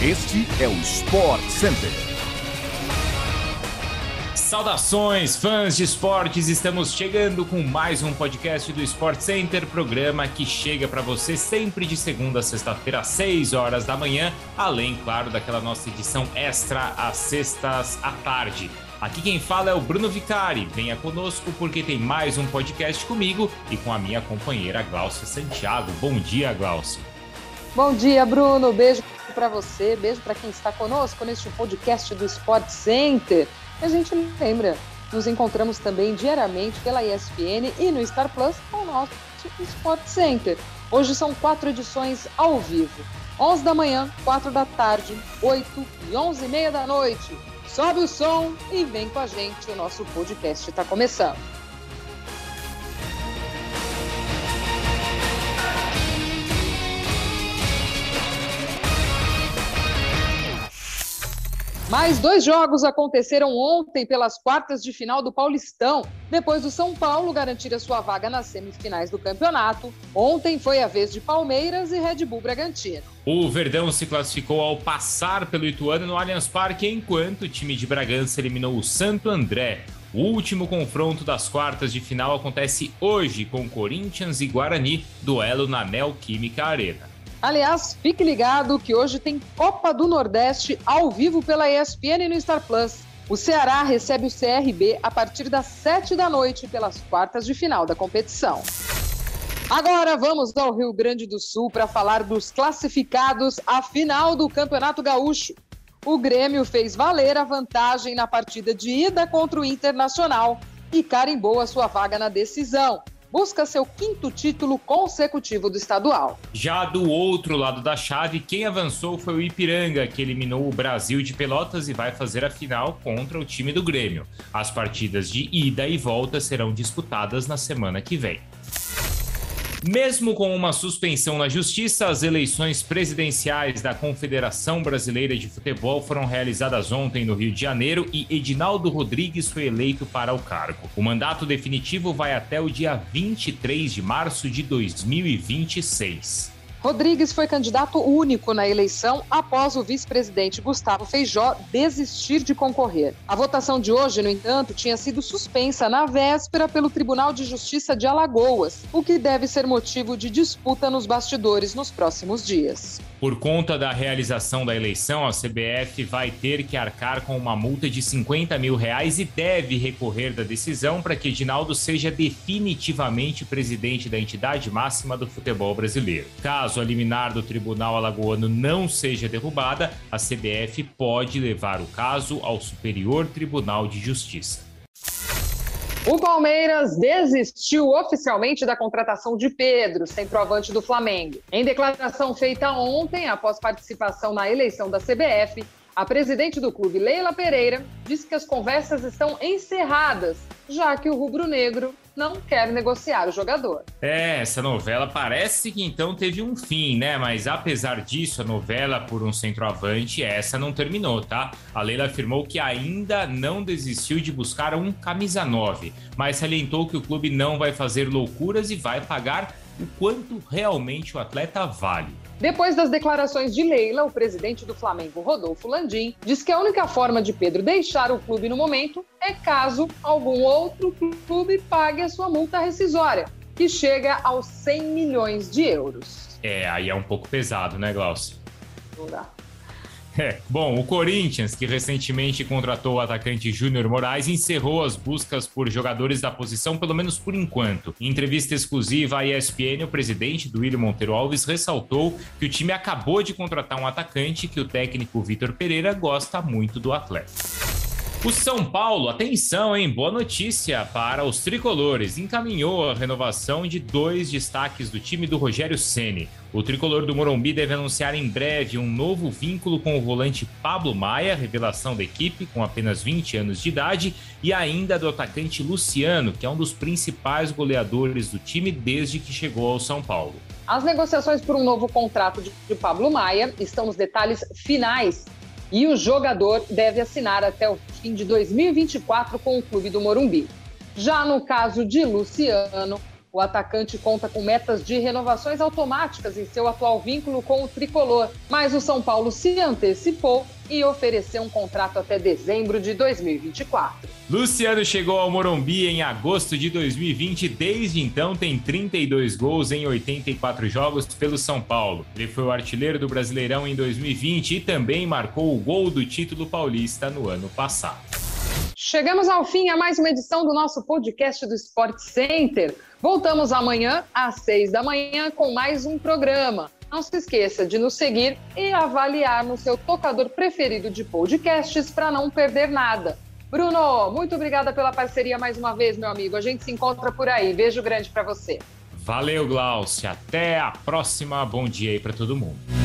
Este é o Sport Center. Saudações, fãs de esportes! Estamos chegando com mais um podcast do Sport Center, programa que chega para você sempre de segunda a sexta-feira, às 6 horas da manhã, além, claro, daquela nossa edição extra às sextas à tarde. Aqui quem fala é o Bruno Vicari. Venha conosco porque tem mais um podcast comigo e com a minha companheira Glaucia Santiago. Bom dia, Glaucia. Bom dia, Bruno. Beijo para você, beijo para quem está conosco neste podcast do Sport Center. E a gente lembra, nos encontramos também diariamente pela ESPN e no Star Plus com o nosso Sport Center. Hoje são 4 edições ao vivo. 11 da manhã, 4 da tarde, 8 e 11 e meia da noite. Sobe o som e vem com a gente, o nosso podcast está começando. Mais 2 jogos aconteceram ontem pelas quartas de final do Paulistão. Depois do São Paulo garantir a sua vaga nas semifinais do campeonato, ontem foi a vez de Palmeiras e Red Bull Bragantino. O Verdão se classificou ao passar pelo Ituano no Allianz Parque, enquanto o time de Bragança eliminou o Santo André. O último confronto das quartas de final acontece hoje com Corinthians e Guarani, duelo na Neoquímica Arena. Aliás, fique ligado que hoje tem Copa do Nordeste ao vivo pela ESPN e no Star Plus. O Ceará recebe o CRB a partir das 7 da noite pelas quartas de final da competição. Agora vamos ao Rio Grande do Sul para falar dos classificados à final do Campeonato Gaúcho. O Grêmio fez valer a vantagem na partida de ida contra o Internacional e carimbou a sua vaga na decisão. Busca seu 5º título consecutivo do estadual. Já do outro lado da chave, quem avançou foi o Ipiranga, que eliminou o Brasil de Pelotas e vai fazer a final contra o time do Grêmio. As partidas de ida e volta serão disputadas na semana que vem. Mesmo com uma suspensão na justiça, as eleições presidenciais da Confederação Brasileira de Futebol foram realizadas ontem no Rio de Janeiro e Edinaldo Rodrigues foi eleito para o cargo. O mandato definitivo vai até o dia 23 de março de 2026. Rodrigues foi candidato único na eleição após o vice-presidente Gustavo Feijó desistir de concorrer. A votação de hoje, no entanto, tinha sido suspensa na véspera pelo Tribunal de Justiça de Alagoas, o que deve ser motivo de disputa nos bastidores nos próximos dias. Por conta da realização da eleição, a CBF vai ter que arcar com uma multa de R$50 mil e deve recorrer da decisão para que Edinaldo seja definitivamente presidente da entidade máxima do futebol brasileiro. Caso a liminar do Tribunal Alagoano não seja derrubada, a CBF pode levar o caso ao Superior Tribunal de Justiça. O Palmeiras desistiu oficialmente da contratação de Pedro, centroavante do Flamengo. Em declaração feita ontem, após participação na eleição da CBF, a presidente do clube, Leila Pereira, disse que as conversas estão encerradas, já que o rubro-negro não quer negociar o jogador. Essa novela parece que então teve um fim, né? Mas apesar disso, a novela por um centroavante, essa não terminou, tá? A Leila afirmou que ainda não desistiu de buscar um camisa 9, mas salientou que o clube não vai fazer loucuras e vai pagar o quanto realmente o atleta vale. Depois das declarações de Leila, o presidente do Flamengo, Rodolfo Landim, diz que a única forma de Pedro deixar o clube no momento é caso algum outro clube pague a sua multa rescisória, que chega aos €100 milhões. Aí é um pouco pesado, né, Glaucio? Não dá. Bom, o Corinthians, que recentemente contratou o atacante Júnior Moraes, encerrou as buscas por jogadores da posição, pelo menos por enquanto. Em entrevista exclusiva à ESPN, o presidente do Duílio Monteiro Alves ressaltou que o time acabou de contratar um atacante e que o técnico Vitor Pereira gosta muito do atleta. O São Paulo, atenção, hein? Boa notícia para os tricolores. Encaminhou a renovação de 2 destaques do time do Rogério Ceni. O tricolor do Morumbi deve anunciar em breve um novo vínculo com o volante Pablo Maia, revelação da equipe com apenas 20 anos de idade, e ainda do atacante Luciano, que é um dos principais goleadores do time desde que chegou ao São Paulo. As negociações por um novo contrato de Pablo Maia estão nos detalhes finais. E o jogador deve assinar até o fim de 2024 com o clube do Morumbi. Já no caso de Luciano, o atacante conta com metas de renovações automáticas em seu atual vínculo com o tricolor, mas o São Paulo se antecipou e ofereceu um contrato até dezembro de 2024. Luciano chegou ao Morumbi em agosto de 2020 e desde então tem 32 gols em 84 jogos pelo São Paulo. Ele foi o artilheiro do Brasileirão em 2020 e também marcou o gol do título paulista no ano passado. Chegamos ao fim a mais uma edição do nosso podcast do Sport Center. Voltamos amanhã às 6 da manhã com mais um programa. Não se esqueça de nos seguir e avaliar no seu tocador preferido de podcasts para não perder nada. Bruno, muito obrigada pela parceria mais uma vez, meu amigo. A gente se encontra por aí. Beijo grande para você. Valeu, Glaucia. Até a próxima. Bom dia aí para todo mundo.